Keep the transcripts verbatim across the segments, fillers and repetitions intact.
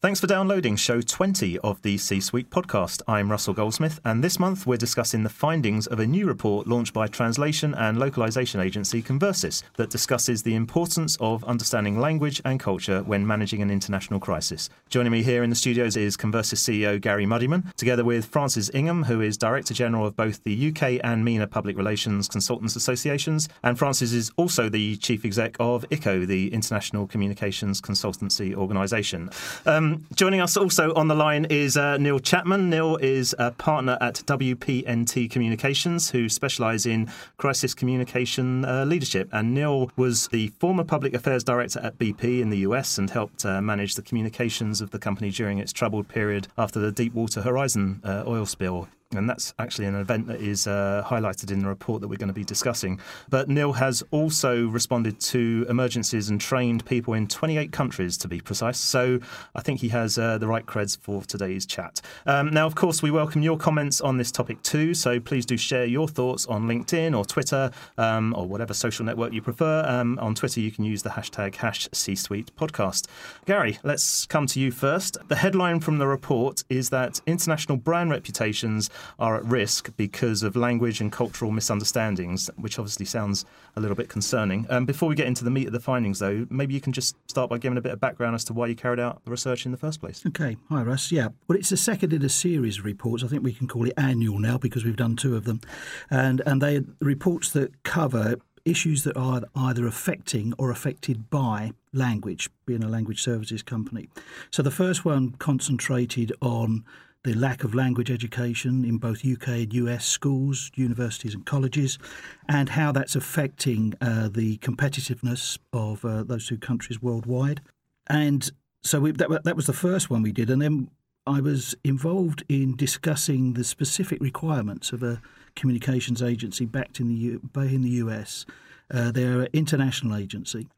Thanks for downloading show twenty of the C-Suite podcast. I'm Russell Goldsmith, and this month we're discussing the findings of a new report launched by translation and localization agency Conversis that discusses the importance of understanding language and culture when managing an international crisis. Joining me here in the studios is Conversis C E O Gary Muddyman, together with Francis Ingham, who is Director General of both the U K and MENA Public Relations Consultants Associations, and Francis is also the Chief Exec of ICCO, the International Communications Consultancy Organisation. Um, Joining us also on the line is uh, Neil Chapman. Neil is a partner at W P N T Communications, who specialise in crisis communication uh, leadership. And Neil was the former public affairs director at B P in the U S and helped uh, manage the communications of the company during its troubled period after the Deepwater Horizon uh, oil spill. And that's actually an event that is uh, highlighted in the report that we're going to be discussing. But Neil has also responded to emergencies and trained people in twenty-eight countries, to be precise. So I think he has uh, the right creds for today's chat. Um, now, of course, we welcome your comments on this topic too. So please do share your thoughts on LinkedIn or Twitter um, or whatever social network you prefer. Um, on Twitter, you can use the hashtag hash C-Suite podcast. Gary, let's come to you first. The headline from the report is that international brand reputations are at risk because of language and cultural misunderstandings, which obviously sounds a little bit concerning. Um, before we get into the meat of the findings, though, maybe you can just start by giving a bit of background as to why you carried out the research in the first place. Okay. Hi, Russ. Yeah. Well, it's the second in a series of reports. I think we can call it annual now because we've done two of them. And, and they reports that cover issues that are either affecting or affected by language, being a language services company. So the first one concentrated on the lack of language education in both U K and U S schools, universities and colleges, and how that's affecting uh, the competitiveness of uh, those two countries worldwide. And so we, that, that was the first one we did. And then I was involved in discussing the specific requirements of a communications agency backed in the, U, in the U S. Uh, they're an international agency.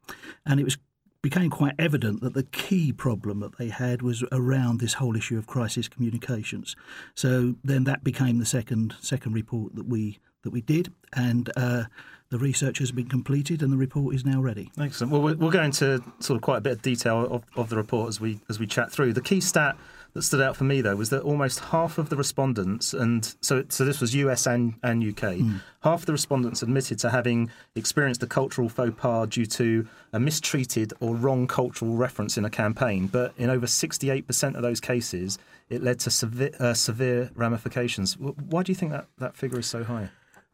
And it was became quite evident that the key problem that they had was around this whole issue of crisis communications. So then that became the second second report that we that we did, and uh, the research has been completed and the report is now ready. Excellent. Well, we'll go into sort of quite a bit of detail of, of the report as we as we chat through. The key stat that stood out for me, though, was that almost half of the respondents, and so so this was U S and, and U K, mm. half of the respondents admitted to having experienced a cultural faux pas due to a mistreated or wrong cultural reference in a campaign. But in over sixty-eight percent of those cases, it led to severe, uh, severe ramifications. Why do you think that, that figure is so high?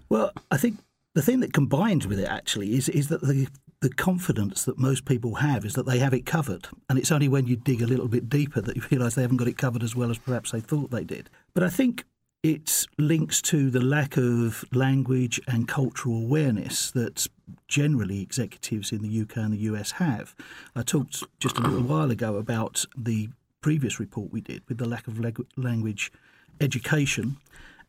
Well, I think the thing that combines with it, actually, is is that the the confidence that most people have is that they have it covered. And it's only when you dig a little bit deeper that you realise they haven't got it covered as well as perhaps they thought they did. But I think it links to the lack of language and cultural awareness that generally executives in the U K and the U S have. I talked just a little while ago about the previous report we did with the lack of language education.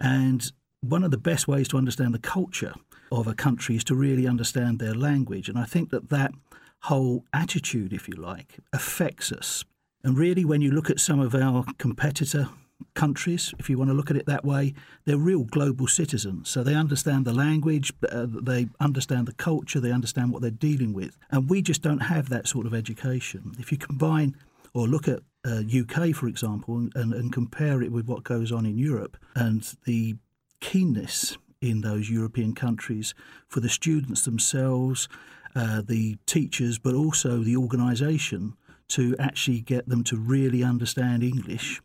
And one of the best ways to understand the culture of a country is to really understand their language. And I think that that whole attitude, if you like, affects us. And really, when you look at some of our competitor countries, if you want to look at it that way, they're real global citizens. So they understand the language, uh, they understand the culture, they understand what they're dealing with. And we just don't have that sort of education. If you combine or look at uh, U K, for example, and, and compare it with what goes on in Europe and the keenness in those European countries for the students themselves, uh, the teachers, but also the organisation to actually get them to really understand English,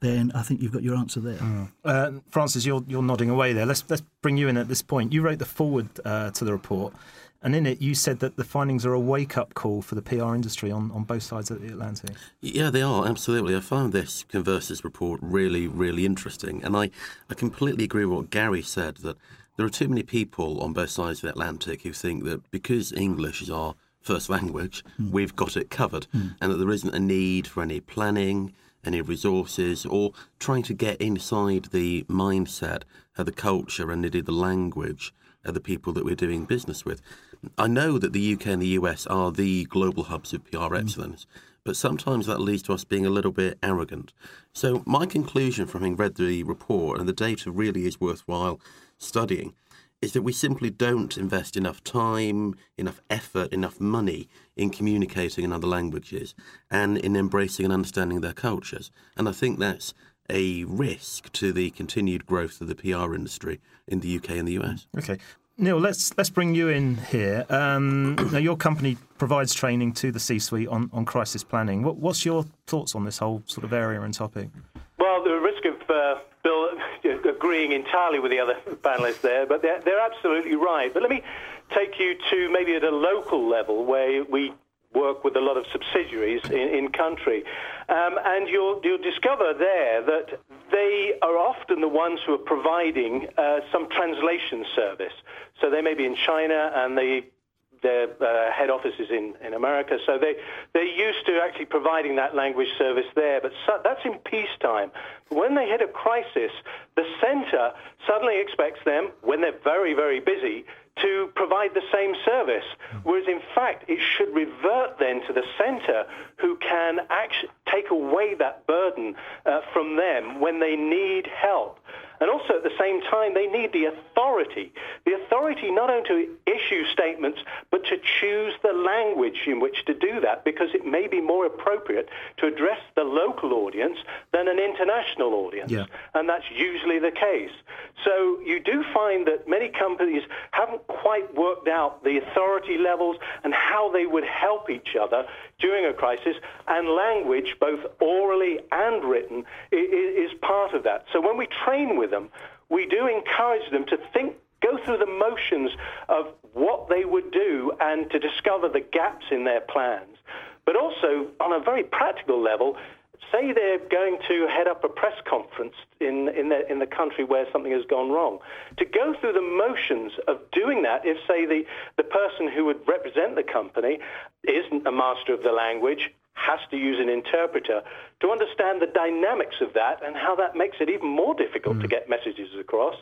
then I think you've got your answer there. Mm. Uh, Francis, you're you're nodding away there. Let's let's bring you in at this point. You wrote the foreword uh, to the report, and in it you said that the findings are a wake-up call for the P R industry on, on both sides of the Atlantic. Yeah, they are, absolutely. I found this Conversis report really, really interesting. And I, I completely agree with what Gary said, that there are too many people on both sides of the Atlantic who think that because English is our first language, mm. we've got it covered, mm. and that there isn't a need for any planning, any resources, or trying to get inside the mindset, uh, the culture, and indeed the language of the people that we're doing business with. I know that the U K and the U S are the global hubs of P R excellence, mm. but sometimes that leads to us being a little bit arrogant. So my conclusion from having read the report, and the data really is worthwhile studying, is that we simply don't invest enough time, enough effort, enough money in communicating in other languages and in embracing and understanding their cultures. And I think that's a risk to the continued growth of the P R industry in the U K and the U S. Okay. Neil, let's let's bring you in here. Um, now, your company provides training to the C-suite on, on crisis planning. What, what's your thoughts on this whole sort of area and topic? Well, the risk of uh, Bill agreeing entirely with the other panellists there, but they're, they're absolutely right. But let me take you to maybe at a local level where we work with a lot of subsidiaries in, in country. Um, and you'll, you'll discover there that they are often the ones who are providing uh, some translation service. So they may be in China and they, their uh, head office is in, in America. So they, they're used to actually providing that language service there. But so, that's in peacetime. When they hit a crisis, the centre suddenly expects them, when they're very, very busy, to provide the same service, whereas in fact it should revert then to the centre who can actually take away that burden uh, from them when they need help. And also at the same time they need the authority, the authority not only to issue statements but to choose the language in which to do that, because it may be more appropriate to address the local audience than an international audience. Yeah. And that's usually the case. So you do find that many companies haven't quite worked out the authority levels and how they would help each other during a crisis, and language, both orally and written, is part of that. So when we train with them, we do encourage them to think, go through the motions of what they would do and to discover the gaps in their plans. But also, on a very practical level, say they're going to head up a press conference in, in, the, in the country where something has gone wrong. To go through the motions of doing that, if, say, the, the person who would represent the company isn't a master of the language, has to use an interpreter, to understand the dynamics of that and how that makes it even more difficult mm. to get messages across.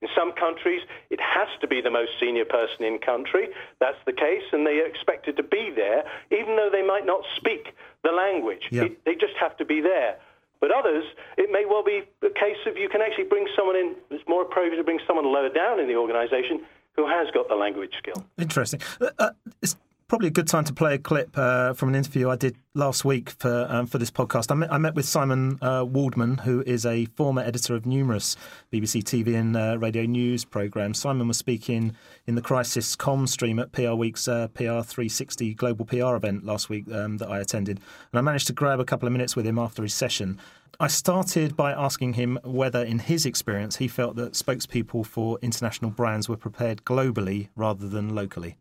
In some countries, it has to be the most senior person in country. That's the case, and they are expected to be there, even though they might not speak the language. Yep. It, they just have to be there. But others, it may well be the case of you can actually bring someone in, it's more appropriate to bring someone lower down in the organisation who has got the language skill. Interesting. Uh, it's probably a good time to play a clip uh, from an interview I did last week for um, for this podcast. I met, I met with Simon uh, Waldman, who is a former editor of numerous B B C T V and uh, radio news programmes. Simon was speaking in the Crisis Comm stream at P R Week's uh, P R three sixty Global P R event last week um, that I attended, and I managed to grab a couple of minutes with him after his session. I started by asking him whether, in his experience, he felt that spokespeople for international brands were prepared globally rather than locally.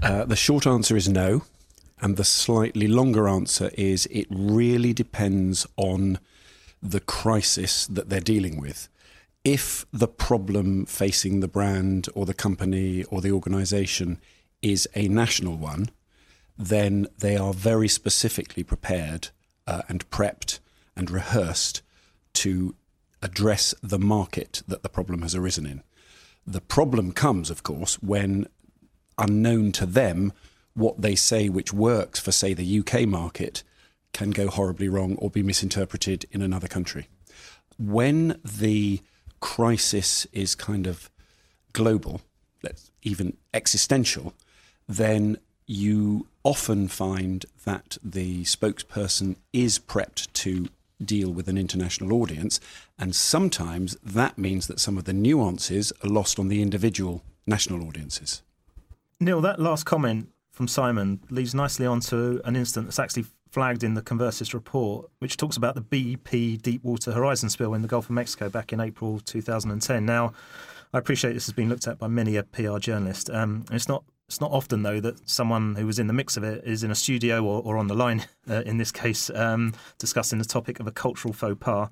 Uh, the short answer is no, and the slightly longer answer is it really depends on the crisis that they're dealing with. If the problem facing the brand or the company or the organisation is a national one, then they are very specifically prepared uh, and prepped and rehearsed to address the market that the problem has arisen in. The problem comes, of course, when unknown to them, what they say which works for, say, the U K market can go horribly wrong or be misinterpreted in another country. When the crisis is kind of global, even existential, then you often find that the spokesperson is prepped to deal with an international audience, and sometimes that means that some of the nuances are lost on the individual national audiences. Neil, that last comment from Simon leads nicely onto an incident that's actually flagged in the Conversis report, which talks about the B P Deepwater Horizon spill in the Gulf of Mexico back in April two thousand ten. Now, I appreciate this has been looked at by many a P R journalist. Um, it's not it's not often, though, that someone who was in the mix of it is in a studio or, or on the line, uh, in this case, um, discussing the topic of a cultural faux pas.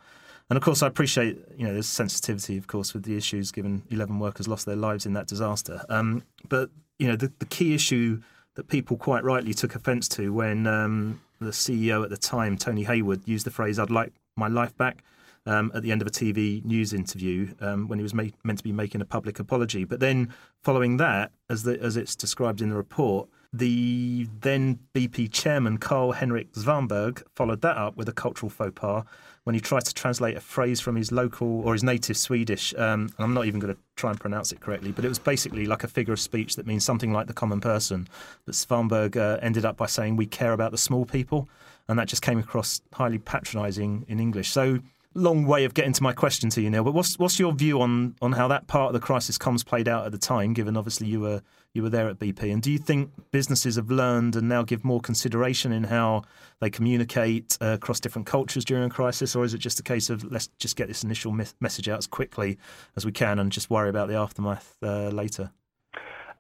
And, of course, I appreciate, you know, there's sensitivity, of course, with the issues, given eleven workers lost their lives in that disaster. Um, but... You know, the, the key issue that people quite rightly took offence to when um, the C E O at the time, Tony Hayward, used the phrase, "I'd like my life back," um, at the end of a T V news interview um, when he was made, meant to be making a public apology. But then following that, as, the, as it's described in the report, The then B P chairman, Carl Henrik Zvarnberg, followed that up with a cultural faux pas when he tried to translate a phrase from his local or his native Swedish. Um, and I'm not even going to try and pronounce it correctly, but it was basically like a figure of speech that means something like the common person. But Zvarnberg uh, ended up by saying, "We care about the small people." And that just came across highly patronising in English. So long way of getting to my question to you, Neil, but what's what's your view on, on how that part of the crisis comms played out at the time, given obviously you were you were there at B P? And do you think businesses have learned and now give more consideration in how they communicate uh, across different cultures during a crisis, or is it just a case of let's just get this initial myth- message out as quickly as we can and just worry about the aftermath uh, later?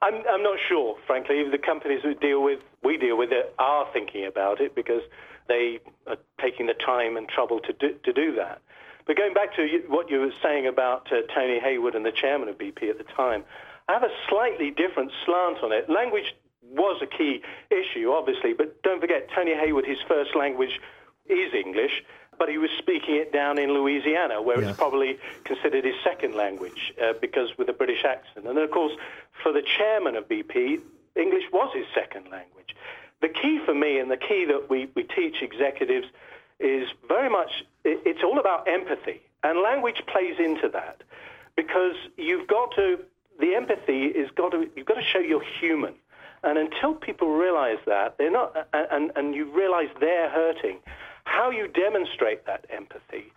I'm, I'm not sure, frankly. The companies we deal with, we deal with it are thinking about it because they are taking the time and trouble to do, to do that. But going back to what you were saying about uh, Tony Hayward and the chairman of B P at the time, I have a slightly different slant on it. Language was a key issue, obviously, but don't forget, Tony Hayward, his first language is English, but he was speaking it down in Louisiana, where yeah. it's probably considered his second language, uh, because with a British accent. And then, of course, for the chairman of B P, English was his second language. The key for me and the key that we, we teach executives is very much, it, it's all about empathy. And language plays into that because you've got to, the empathy is got to, you've got to show you're human. And until people realize that, they're not, and, and you realize they're hurting, how you demonstrate that empathy,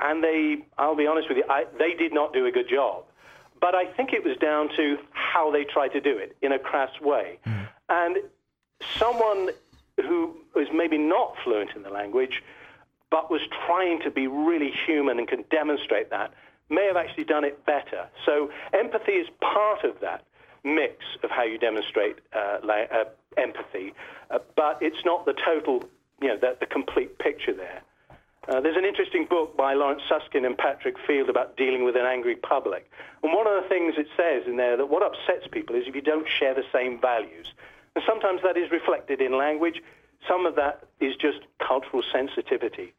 and they, I'll be honest with you, I, they did not do a good job. But I think it was down to how they tried to do it in a crass way. Mm. And someone who was maybe not fluent in the language but was trying to be really human and can demonstrate that may have actually done it better. So empathy is part of that mix of how you demonstrate uh, la- uh, empathy, uh, but it's not the total, you know, the, the complete picture there. Uh, there's an interesting book by Lawrence Susskind and Patrick Field about dealing with an angry public. And one of the things it says in there that what upsets people is if you don't share the same values. And sometimes that is reflected in language. Some of that is just cultural sensitivity.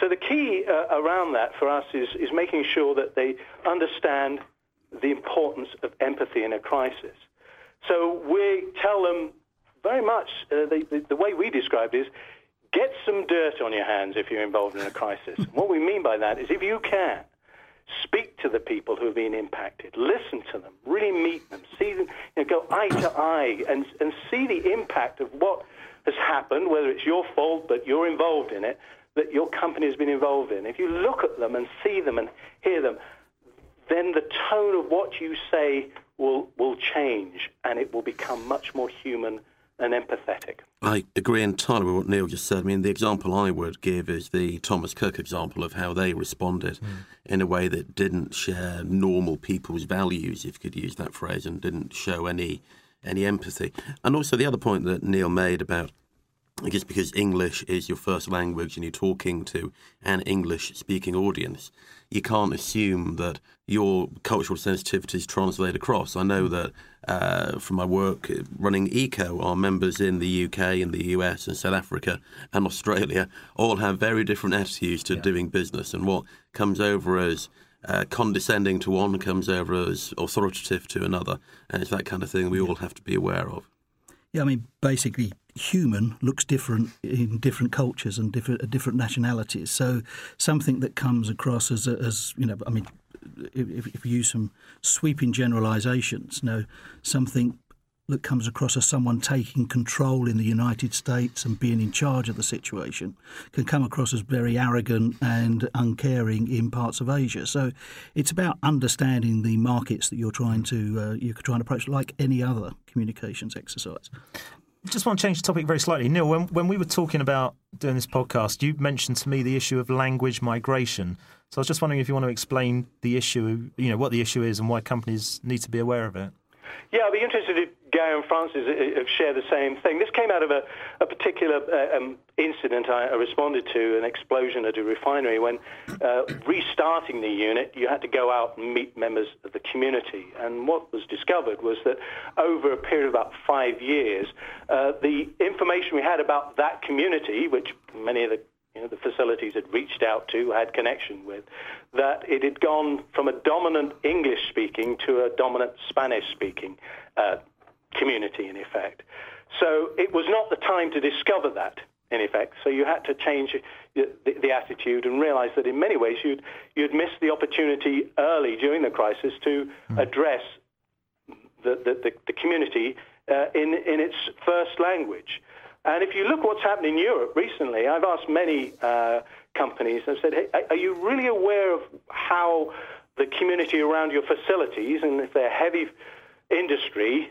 So the key uh, around that for us is, is making sure that they understand the importance of empathy in a crisis. So we tell them very much, uh, the, the, the way we described is, get some dirt on your hands if you're involved in a crisis. What we mean by that is if you can, speak to the people who have been impacted, listen to them, really meet them, see them, you know, go eye to eye and, and see the impact of what has happened, whether it's your fault but you're involved in it, that your company has been involved in. If you look at them and see them and hear them, then the tone of what you say will will change and it will become much more human and empathetic. I agree entirely with what Neil just said. I mean, the example I would give is the Thomas Kirk example of how they responded mm. in a way that didn't share normal people's values, if you could use that phrase, and didn't show any any empathy. And also the other point that Neil made about just because English is your first language and you're talking to an English-speaking audience, you can't assume that your cultural sensitivities translate across. I know that uh, from my work running ECO, our members in the U K and the U S and South Africa and Australia all have very different attitudes to yeah. doing business. And what comes over as uh, condescending to one comes over as authoritative to another. And it's that kind of thing we all have to be aware of. Yeah, I mean, basically, human looks different in different cultures and different different nationalities. So something that comes across as, as you know, I mean, if, if you use some sweeping generalisations, you know, something that comes across as someone taking control in the United States and being in charge of the situation can come across as very arrogant and uncaring in parts of Asia. So it's about understanding the markets that you're trying to uh, you're trying to approach, like any other communications exercise. Just want to change the topic very slightly. Neil, when, when we were talking about doing this podcast, you mentioned to me the issue of language migration. So I was just wondering if you want to explain the issue, you know, what the issue is and why companies need to be aware of it. Yeah, I'd be interested if Gary and Francis have shared the same thing. This came out of a, a particular uh, um, incident I responded to, an explosion at a refinery when uh, restarting the unit, you had to go out and meet members of the community. And what was discovered was that over a period of about five years, uh, the information we had about that community, which many of the You know, the facilities had reached out to, had connection with, that it had gone from a dominant English-speaking to a dominant Spanish-speaking uh, community, in effect. So it was not the time to discover that, in effect. So you had to change the, the, the attitude and realize that in many ways you'd, you'd missed the opportunity early during the crisis to address the, the, the, the community uh, in, in its first language. And if you look what's happened in Europe recently, I've asked many uh, companies, I've said, hey, are you really aware of how the community around your facilities, and if they're heavy industry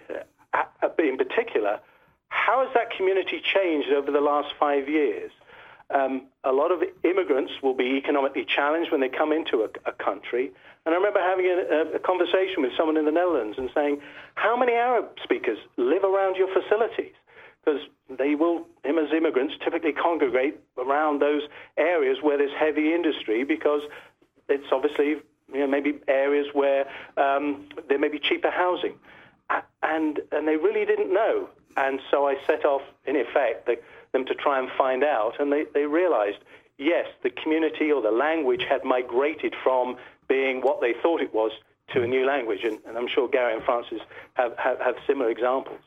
in particular, how has that community changed over the last five years? Um, a lot of immigrants will be economically challenged when they come into a, a country. And I remember having a, a conversation with someone in the Netherlands and saying, how many Arab speakers live around your facilities? Because they will, as immigrants, typically congregate around those areas where there's heavy industry, because it's obviously, you know, maybe areas where um, there may be cheaper housing. And, and they really didn't know. And so I set off, in effect, the, them to try and find out. And they, they realized, yes, the community or the language had migrated from being what they thought it was to a new language. And, and I'm sure Gary and Francis have, have, have similar examples.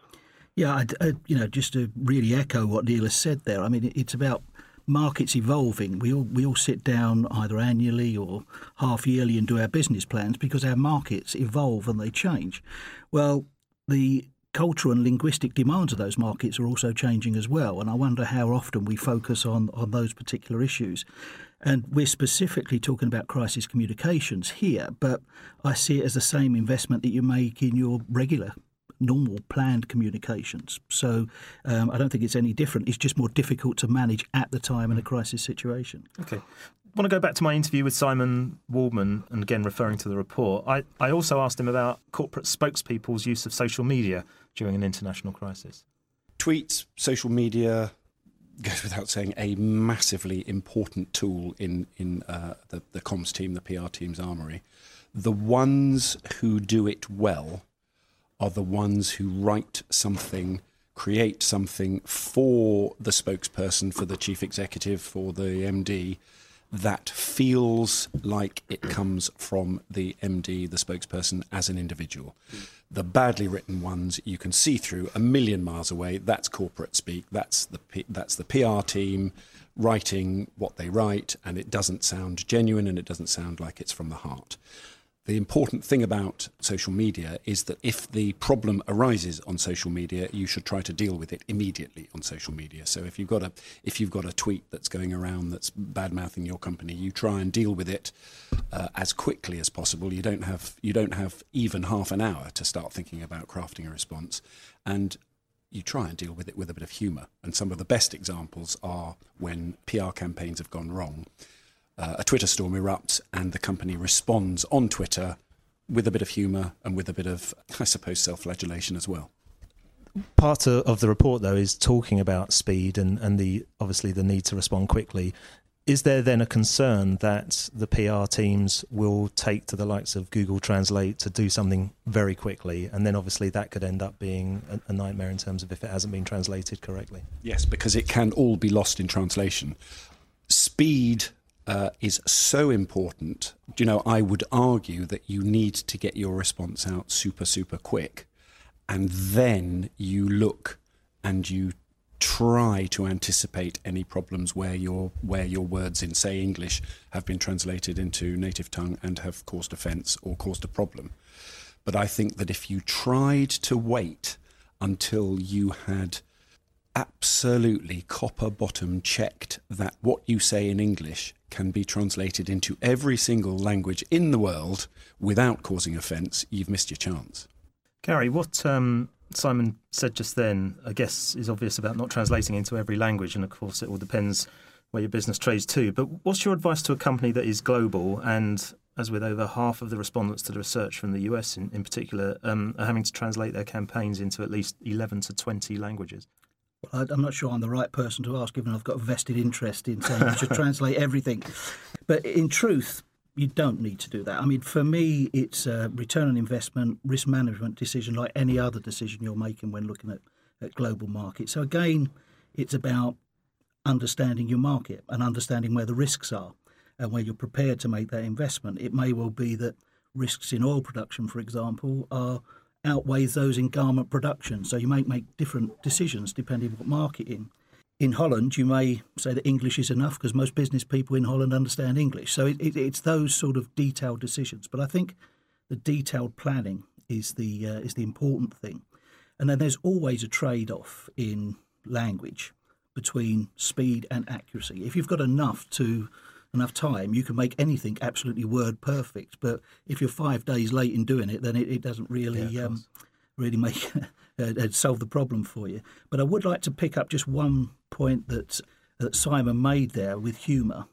Yeah, I, I, you know, just to really echo what Neil has said there, I mean, it's about markets evolving. We all we all sit down either annually or half yearly and do our business plans because our markets evolve and they change. Well, the cultural and linguistic demands of those markets are also changing as well, and I wonder how often we focus on, on those particular issues. And we're specifically talking about crisis communications here, but I see it as the same investment that you make in your regular normal planned communications. So um, I don't think it's any different. It's just more difficult to manage at the time in a crisis situation. Okay. I want to go back to my interview with Simon Waldman, and again referring to the report. I, I also asked him about corporate spokespeople's use of social media during an international crisis. Tweets, social media, goes without saying, a massively important tool in, in uh, the, the comms team, the P R team's armoury. The ones who do it well are the ones who write something, create something for the spokesperson, for the chief executive, for the M D, that feels like it comes from the M D, the spokesperson, as an individual. Mm. The badly written ones you can see through a million miles away. That's corporate speak. That's the P- that's the P R team writing what they write, and it doesn't sound genuine, and it doesn't sound like it's from the heart. The important thing about social media is that if the problem arises on social media, you should try to deal with it immediately on social media. So if you've got a if you've got a tweet that's going around that's bad-mouthing your company, you try and deal with it uh, as quickly as possible. You don't have you don't have even half an hour to start thinking about crafting a response, and you try and deal with it with a bit of humour. And some of the best examples are when P R campaigns have gone wrong. Uh, a Twitter storm erupts and the company responds on Twitter with a bit of humour and with a bit of, I suppose, self-flagellation as well. Part of the report, though, is talking about speed and, and the obviously the need to respond quickly. Is there then a concern that the P R teams will take to the likes of Google Translate to do something very quickly, and then obviously that could end up being a, a nightmare in terms of if it hasn't been translated correctly? Yes, because it can all be lost in translation. Speed Uh, is so important. You know, I would argue that you need to get your response out super, super quick, and then you look and you try to anticipate any problems where your where your words in, say, English have been translated into native tongue and have caused offence or caused a problem. But I think that if you tried to wait until you had absolutely copper bottom checked that what you say in English can be translated into every single language in the world without causing offence, you've missed your chance. Gary, what um, Simon said just then, I guess, is obvious about not translating into every language, and of course it all depends where your business trades to, but what's your advice to a company that is global and, as with over half of the respondents to the research from the U S in, in particular, um, are having to translate their campaigns into at least eleven to twenty languages? I'm not sure I'm the right person to ask, given I've got a vested interest in saying you should translate everything. But in truth, you don't need to do that. I mean, for me, it's a return on investment, risk management decision like any other decision you're making when looking at, at global markets. So again, it's about understanding your market and understanding where the risks are and where you're prepared to make that investment. It may well be that risks in oil production, for example, are outweighs those in garment production. So you may make different decisions depending on what market in. In Holland, you may say that English is enough because most business people in Holland understand English. So it, it, it's those sort of detailed decisions. But I think the detailed planning is the uh, is the important thing. And then there's always a trade-off in language between speed and accuracy. If you've got enough to enough time, you can make anything absolutely word perfect. But if you're five days late in doing it, then it, it doesn't really yeah, um, really make uh, solve the problem for you. But I would like to pick up just one point that that Simon made there with humour.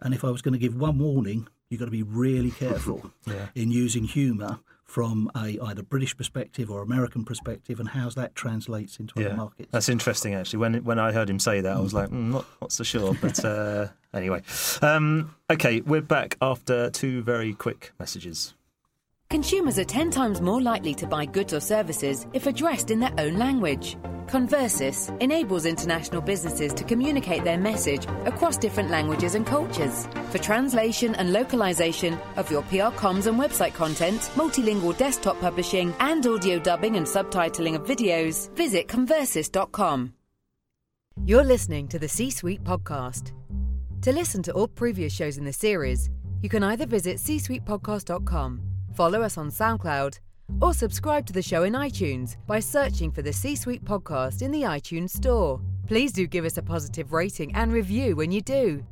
And if I was going to give one warning, you've got to be really careful yeah. in using humour from a either British perspective or American perspective, and how that translates into other yeah. markets. That's interesting, actually. When when I heard him say that, I was like, mm, not, not so sure. But uh, anyway. Um, OK, we're back after two very quick messages. Consumers are ten times more likely to buy goods or services if addressed in their own language. Conversis enables international businesses to communicate their message across different languages and cultures. For translation and localization of your P R comms and website content, multilingual desktop publishing and audio dubbing and subtitling of videos, visit conversis dot com. You're listening to the C-Suite podcast. To listen to all previous shows in the series, you can either visit c suite podcast dot com, follow us on SoundCloud, or subscribe to the show in iTunes by searching for the C-Suite podcast in the iTunes store. Please do give us a positive rating and review when you do.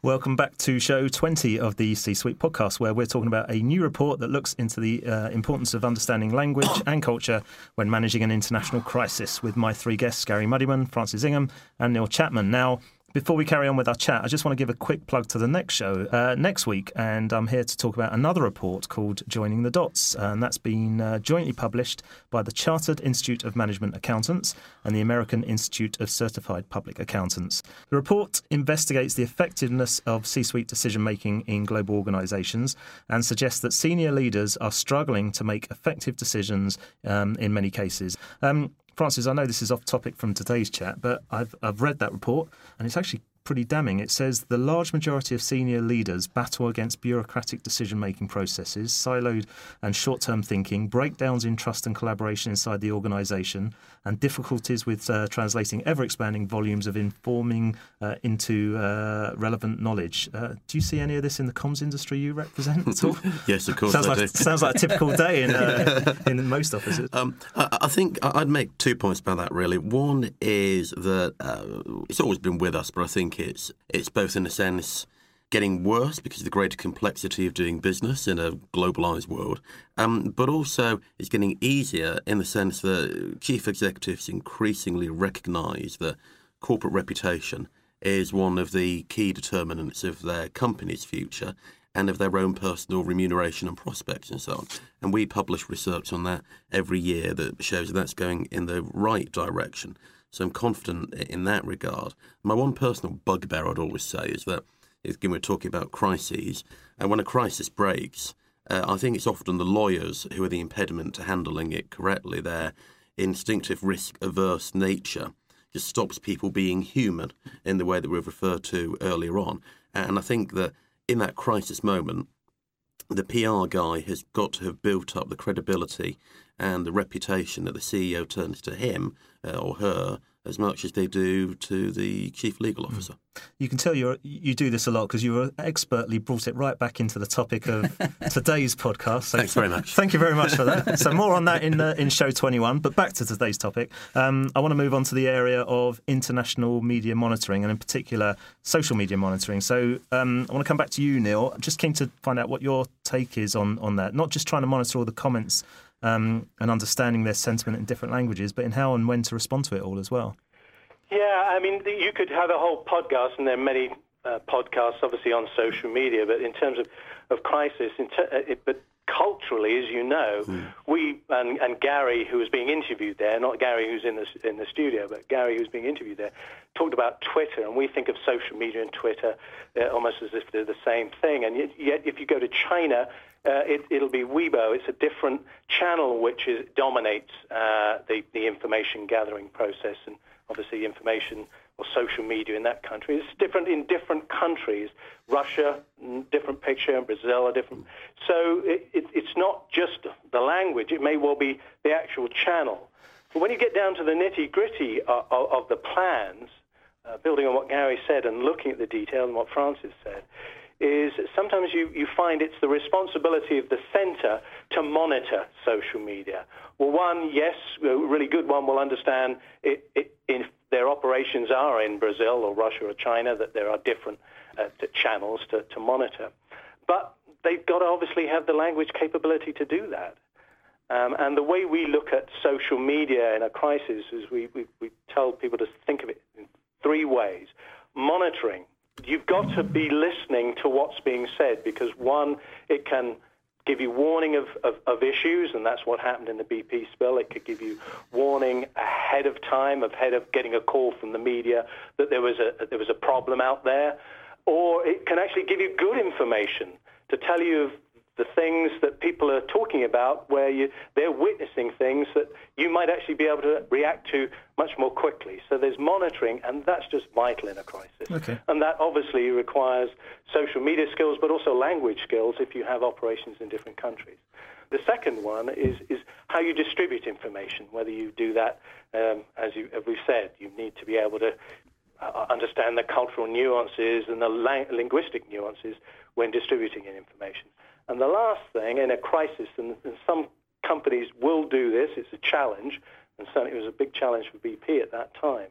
Welcome back to show twenty of the C-Suite podcast, where we're talking about a new report that looks into the uh, importance of understanding language and culture when managing an international crisis, with my three guests, Gary Muddyman, Francis Ingham and Neil Chapman. Now, before we carry on with our chat, I just want to give a quick plug to the next show uh, next week, and I'm here to talk about another report called Joining the Dots, and that's been uh, jointly published by the Chartered Institute of Management Accountants and the American Institute of Certified Public Accountants. The report investigates the effectiveness of C-suite decision-making in global organisations and suggests that senior leaders are struggling to make effective decisions um, in many cases. Um, Francis, I know this is off topic from today's chat, but I've, I've read that report and it's actually pretty damning. It says the large majority of senior leaders battle against bureaucratic decision-making processes, siloed and short-term thinking, breakdowns in trust and collaboration inside the organisation, and difficulties with uh, translating ever-expanding volumes of informing uh, into uh, relevant knowledge. Uh, do you see any of this in the comms industry you represent at all? Yes, of course. Sounds, I like, do. Sounds like a typical day in, uh, in most offices. Um, I, I think I'd make two points about that, really. One is that uh, it's always been with us, but I think It's it's both, in a sense, getting worse because of the greater complexity of doing business in a globalised world, um, but also it's getting easier in the sense that chief executives increasingly recognise that corporate reputation is one of the key determinants of their company's future and of their own personal remuneration and prospects and so on. And we publish research on that every year that shows that that's going in the right direction. So I'm confident in that regard. My one personal bugbear I'd always say is that, again, we're talking about crises, and when a crisis breaks, uh, I think it's often the lawyers who are the impediment to handling it correctly. Their instinctive risk-averse nature just stops people being human in the way that we've referred to earlier on. And I think that in that crisis moment, the P R guy has got to have built up the credibility and the reputation that the C E O turns to him uh, or her as much as they do to the chief legal officer. You can tell you you do this a lot because you expertly brought it right back into the topic of today's podcast. So Thanks very much. Thank you very much for that. So more on that in uh, in show twenty-one. But back to today's topic. Um, I want to move on to the area of international media monitoring, and in particular social media monitoring. So um, I want to come back to you, Neil. I'm just keen to find out what your take is on, on that. Not just trying to monitor all the comments Um, and understanding their sentiment in different languages, but in how and when to respond to it all as well. Yeah, I mean, you could have a whole podcast, and there are many uh, podcasts, obviously, on social media, but in terms of, of crisis, in ter- it, but culturally, as you know, mm. we, and, and Gary, who was being interviewed there, not Gary who's in the, in the studio, but Gary who's being interviewed there, talked about Twitter, and we think of social media and Twitter uh, almost as if they're the same thing, and yet, yet if you go to China, Uh, it, it'll be Weibo. It's a different channel which is, dominates uh, the, the information gathering process, and obviously information or social media in that country. It's different in different countries. Russia, different picture, and Brazil are different. So it, it, it's not just the language. It may well be the actual channel. But when you get down to the nitty-gritty of, of, of the plans, uh, building on what Gary said and looking at the detail and what Francis said, is sometimes you, you find it's the responsibility of the centre to monitor social media. Well, one, yes, a really good one will understand it, it, if their operations are in Brazil or Russia or China, that there are different uh, channels to, to monitor. But they've got to obviously have the language capability to do that. Um, and the way we look at social media in a crisis is we, we, we tell people to think of it in three ways. Monitoring. You've got to be listening to what's being said because, one, it can give you warning of, of, of issues, and that's what happened in the B P spill. It could give you warning ahead of time, ahead of getting a call from the media that there was a, there was a problem out there. Or it can actually give you good information to tell you of the things that people are talking about where you, they're witnessing things that you might actually be able to react to much more quickly. So there's monitoring, and that's just vital in a crisis. Okay. And that obviously requires social media skills, but also language skills if you have operations in different countries. The second one is, is how you distribute information, whether you do that, um, as, you, as we've said, you need to be able to uh, understand the cultural nuances and the lang- linguistic nuances when distributing information. And the last thing, in a crisis, and, and some companies will do this, it's a challenge, and certainly it was a big challenge for B P at that time,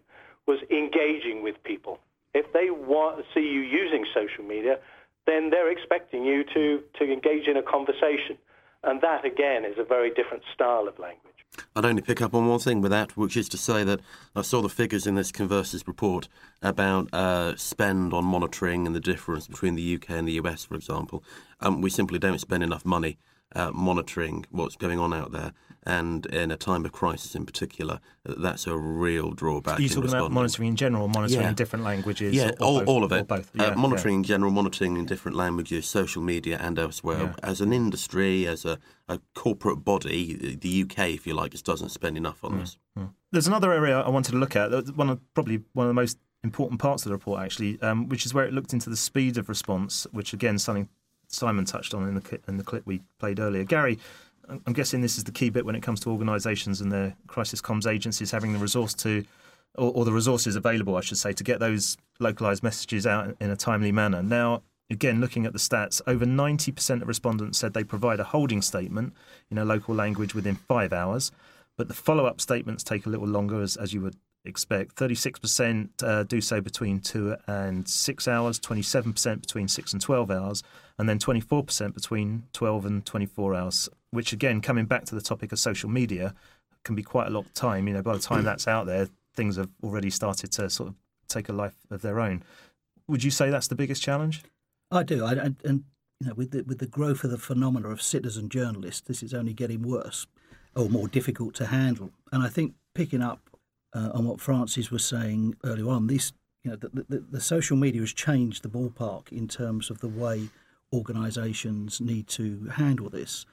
was engaging with people. If they want to see you using social media, then they're expecting you to, to engage in a conversation. And that, again, is a very different style of language. I'd only pick up on one thing with that, which is to say that I saw the figures in this Conversis report about uh, spend on monitoring and the difference between the U K and the U S, for example. Um, we simply don't spend enough money uh, monitoring what's going on out there. And in a time of crisis in particular, that's a real drawback. Are you talking about monitoring in general, monitoring yeah. in different languages? Yeah, all, both, all of it. Both. Uh, yeah, monitoring yeah. in general, monitoring in different languages, social media and elsewhere. Yeah. As an industry, as a, a corporate body, the U K, if you like, just doesn't spend enough on mm. this. Mm. There's another area I wanted to look at, one of, probably one of the most important parts of the report, actually, um, which is where it looked into the speed of response, which, again, something Simon touched on in the, in the clip we played earlier. Gary, I'm guessing this is the key bit when it comes to organisations and their crisis comms agencies having the resource to, or, or the resources available, I should say, to get those localised messages out in a timely manner. Now, again, looking at the stats, over ninety percent of respondents said they provide a holding statement in a local language within five hours, but the follow-up statements take a little longer, as, as you would expect. thirty-six percent uh, do so between two and six hours, twenty-seven percent between six and twelve hours, and then twenty-four percent between twelve and twenty-four hours, which, again, coming back to the topic of social media, can be quite a lot of time. You know, by the time that's out there, things have already started to sort of take a life of their own. Would you say that's the biggest challenge? I do. I, I, and, you know, with the, with the growth of the phenomena of citizen journalists, this is only getting worse or more difficult to handle. And I think picking up Uh, on what Francis was saying earlier on, this, you know, the, the, the social media has changed the ballpark in terms of the way organisations need to handle this.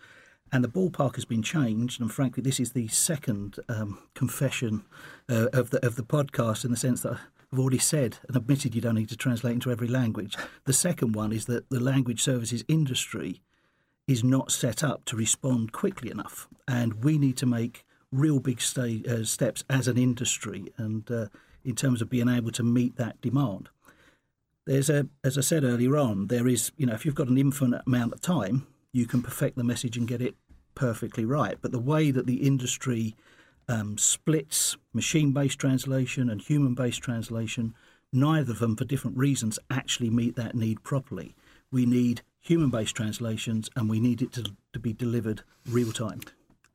And the ballpark has been changed, and frankly, this is the second um, confession uh, of the of the podcast, in the sense that I've already said and admitted you don't need to translate into every language. The second one is that the language services industry is not set up to respond quickly enough, and we need to make real big st- uh, steps as an industry, and uh, in terms of being able to meet that demand. There's a, as I said earlier on, there is, you know, if you've got an infinite amount of time, you can perfect the message and get it perfectly right. But the way that the industry um, splits machine-based translation and human-based translation, neither of them, for different reasons, actually meet that need properly. We need human-based translations, and we need it to, to be delivered real-time.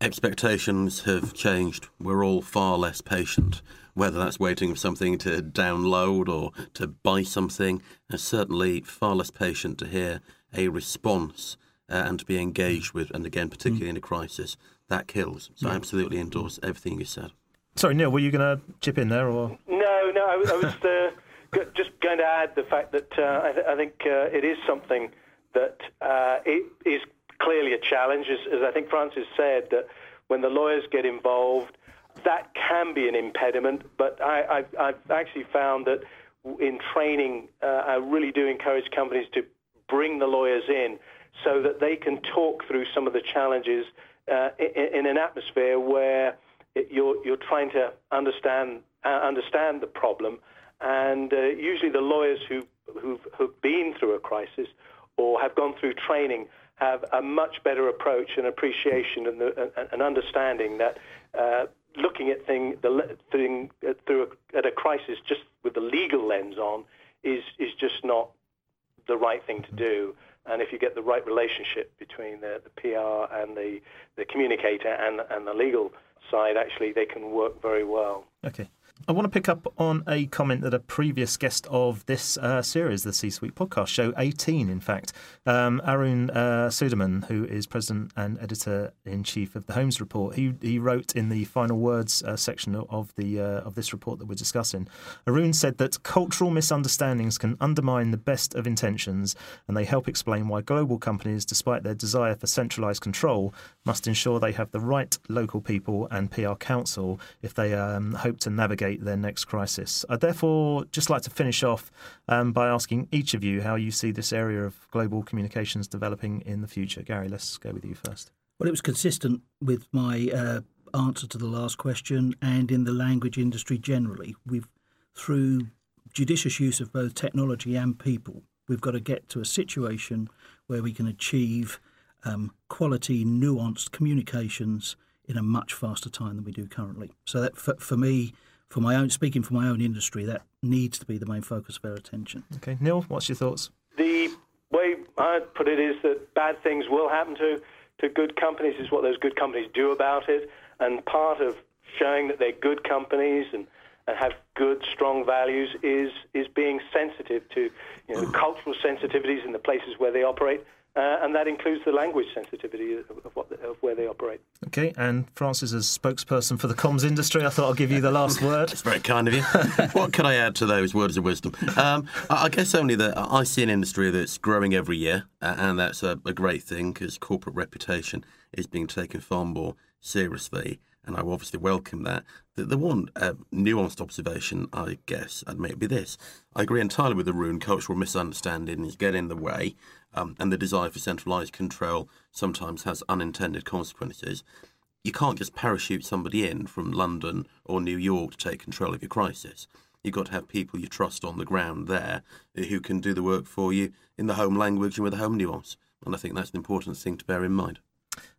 Expectations have changed. We're all far less patient, whether that's waiting for something to download or to buy something. They're certainly far less patient to hear a response uh, and to be engaged with, and again, particularly mm. in a crisis, that kills. So yeah. I absolutely endorse everything you said. Sorry, Neil, were you going to chip in there? or No, no, I was, I was uh, g- just going to add the fact that uh, I, th- I think uh, it is something that uh, it is clearly a challenge, as, as I think Francis said, that when the lawyers get involved, that can be an impediment, but I, I've, I've actually found that in training, uh, I really do encourage companies to bring the lawyers in so that they can talk through some of the challenges uh, in, in an atmosphere where it, you're, you're trying to understand uh, understand the problem. And uh, usually the lawyers who who've, who've been through a crisis or have gone through training have a much better approach and appreciation and, the, and, and understanding that uh, looking at thing the thing through a, at a crisis just with the legal lens on is is just not the right thing to do. And if you get the right relationship between the, the P R and the the communicator and and the legal side, actually they can work very well. Okay. I want to pick up on a comment that a previous guest of this uh, series, the C-Suite podcast, show eighteen, in fact, um, Arun uh, Suderman, who is president and editor-in-chief of the Holmes Report. He he wrote in the final words uh, section of the uh, of this report that we're discussing. Arun said that cultural misunderstandings can undermine the best of intentions, and they help explain why global companies, despite their desire for centralised control, must ensure they have the right local people and P R counsel if they um, hope to navigate their next crisis. I'd therefore just like to finish off um, by asking each of you how you see this area of global communications developing in the future. Gary, let's go with you first. Well, it was consistent with my uh, answer to the last question, and in the language industry generally. We've, through judicious use of both technology and people, we've got to get to a situation where we can achieve um, quality, nuanced communications in a much faster time than we do currently. So that, for, for me, For my own, speaking for my own industry, that needs to be the main focus of our attention. Okay, Neil, what's your thoughts? The way I'd put it is that bad things will happen to, to good companies. Is what those good companies do about it. And part of showing that they're good companies and, and have good, strong values is is being sensitive to you know, the cultural sensitivities in the places where they operate. Uh, and that includes the language sensitivity of, of, what the, of where they operate. Okay, and Francis, as spokesperson for the comms industry, I thought I'd give you the last word. It's very kind of you. What could I add to those words of wisdom? Um, I guess only that I see an industry that's growing every year, uh, and that's a, a great thing because corporate reputation is being taken far more seriously, and I obviously welcome that. The, the one uh, nuanced observation, I guess, I'd make would be this. I agree entirely with Arun. Cultural misunderstandings get in the way. Um, and the desire for centralised control sometimes has unintended consequences. You can't just parachute somebody in from London or New York to take control of your crisis. You've got to have people you trust on the ground there who can do the work for you in the home language and with the home nuance. And I think that's an important thing to bear in mind.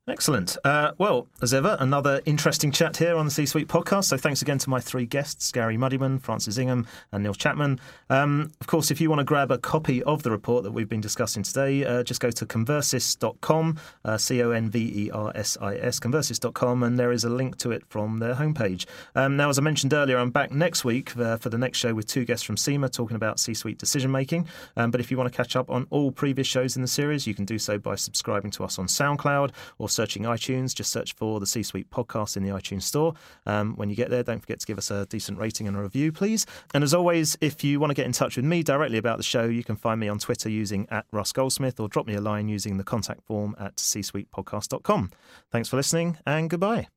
Excellent. Uh, well, as ever, another interesting chat here on the C-Suite podcast. So thanks again to my three guests, Gary Muddyman, Francis Ingham and Neil Chapman. Um, of course, if you want to grab a copy of the report that we've been discussing today, uh, just go to conversis dot com, uh, C O N V E R S I S, conversis dot com, and there is a link to it from their homepage. Um, now, as I mentioned earlier, I'm back next week uh, for the next show with two guests from SEMA talking about C-Suite decision-making. Um, but if you want to catch up on all previous shows in the series, you can do so by subscribing to us on SoundCloud or searching iTunes. Just search for the C-Suite podcast in the iTunes store. Um, when you get there, don't forget to give us a decent rating and a review, please. And as always, if you want to get in touch with me directly about the show, you can find me on Twitter using at Russ Goldsmith or drop me a line using the contact form at c suite podcast dot com. Thanks for listening and goodbye.